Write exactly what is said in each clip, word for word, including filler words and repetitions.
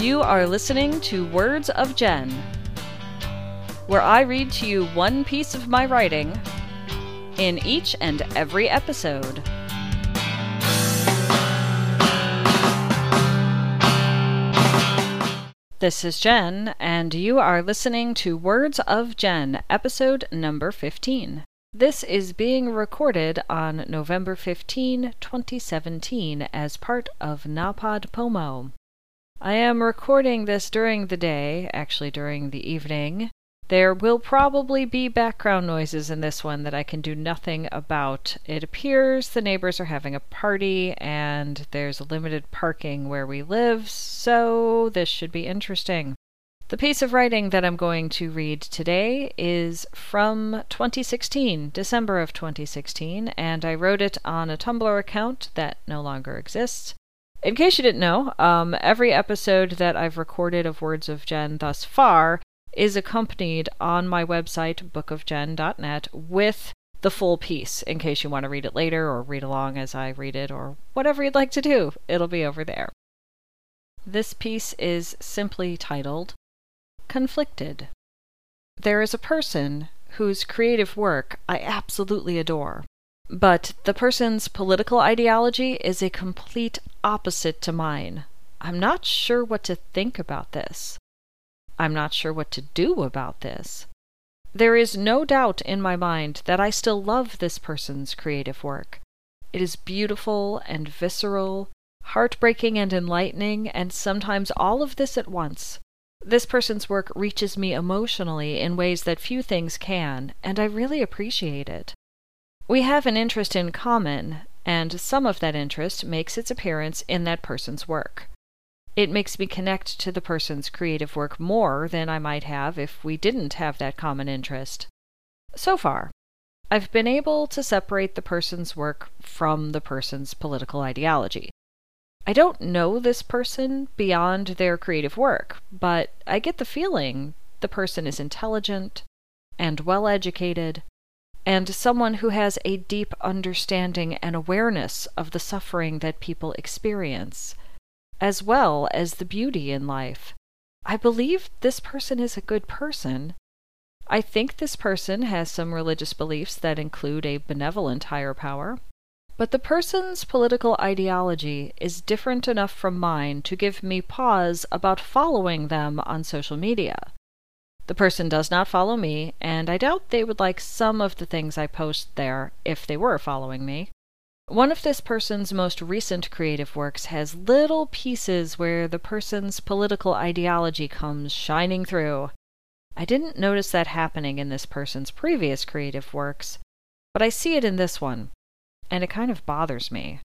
You are listening to Words of Jen, where I read to you one piece of my writing in each and every episode. This is Jen, and you are listening to Words of Jen, episode number fifteen. This is being recorded on November fifteenth, twenty seventeen, as part of NaPodPoMo. I am recording this during the day, actually during the evening. There will probably be background noises in this one that I can do nothing about. It appears the neighbors are having a party, and there's limited parking where we live, so this should be interesting. The piece of writing that I'm going to read today is from twenty sixteen, December of twenty sixteen, and I wrote it on a Tumblr account that no longer exists. In case you didn't know, um, every episode that I've recorded of Words of Jen thus far is accompanied on my website, book of jen dot net, with the full piece, in case you want to read it later or read along as I read it or whatever you'd like to do. It'll be over there. This piece is simply titled Conflicted. There is a person whose creative work I absolutely adore, but the person's political ideology is a complete opposite to mine. I'm not sure what to think about this. I'm not sure what to do about this. There is no doubt in my mind that I still love this person's creative work. It is beautiful and visceral, heartbreaking and enlightening, and sometimes all of this at once. This person's work reaches me emotionally in ways that few things can, and I really appreciate it. We have an interest in common, and some of that interest makes its appearance in that person's work. It makes me connect to the person's creative work more than I might have if we didn't have that common interest. So far, I've been able to separate the person's work from the person's political ideology. I don't know this person beyond their creative work, but I get the feeling the person is intelligent and well-educated and someone who has a deep understanding and awareness of the suffering that people experience, as well as the beauty in life. I believe this person is a good person. I think this person has some religious beliefs that include a benevolent higher power. But the person's political ideology is different enough from mine to give me pause about following them on social media. The person does not follow me, and I doubt they would like some of the things I post there if they were following me. One of this person's most recent creative works has little pieces where the person's political ideology comes shining through. I didn't notice that happening in this person's previous creative works, but I see it in this one. And it kind of bothers me.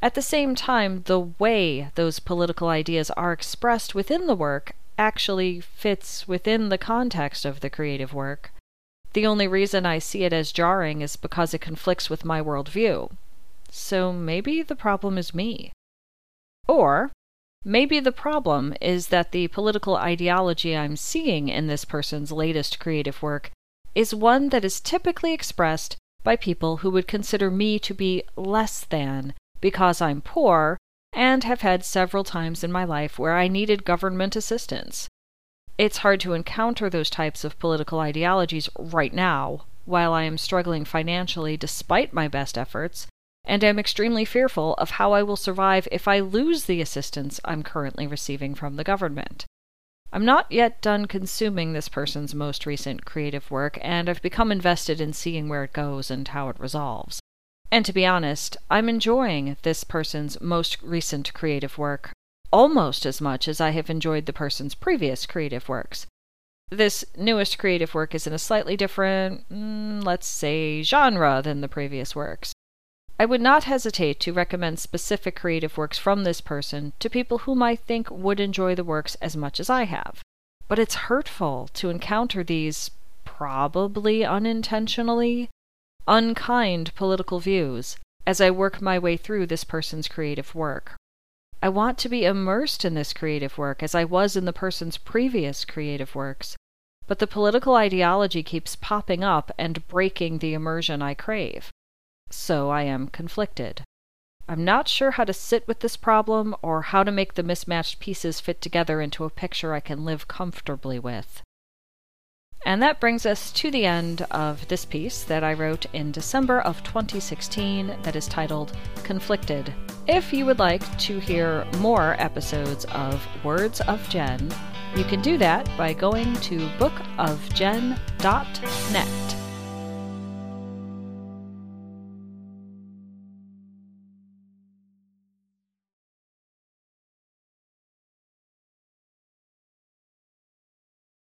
At the same time, the way those political ideas are expressed within the work actually fits within the context of the creative work. The only reason I see it as jarring is because it conflicts with my worldview. So maybe the problem is me. Or maybe the problem is that the political ideology I'm seeing in this person's latest creative work is one that is typically expressed by people who would consider me to be less than because I'm poor and have had several times in my life where I needed government assistance. It's hard to encounter those types of political ideologies right now while I am struggling financially despite my best efforts, and am extremely fearful of how I will survive if I lose the assistance I'm currently receiving from the government. I'm not yet done consuming this person's most recent creative work, and I've become invested in seeing where it goes and how it resolves. And to be honest, I'm enjoying this person's most recent creative work almost as much as I have enjoyed the person's previous creative works. This newest creative work is in a slightly different, mm, let's say, genre than the previous works. I would not hesitate to recommend specific creative works from this person to people whom I think would enjoy the works as much as I have. But it's hurtful to encounter these, probably unintentionally, unkind political views as I work my way through this person's creative work. I want to be immersed in this creative work as I was in the person's previous creative works, but the political ideology keeps popping up and breaking the immersion I crave. So I am conflicted. I'm not sure how to sit with this problem or how to make the mismatched pieces fit together into a picture I can live comfortably with. And that brings us to the end of this piece that I wrote in December of twenty sixteen that is titled Conflicted. If you would like to hear more episodes of Words of Jen, you can do that by going to book of jen dot net.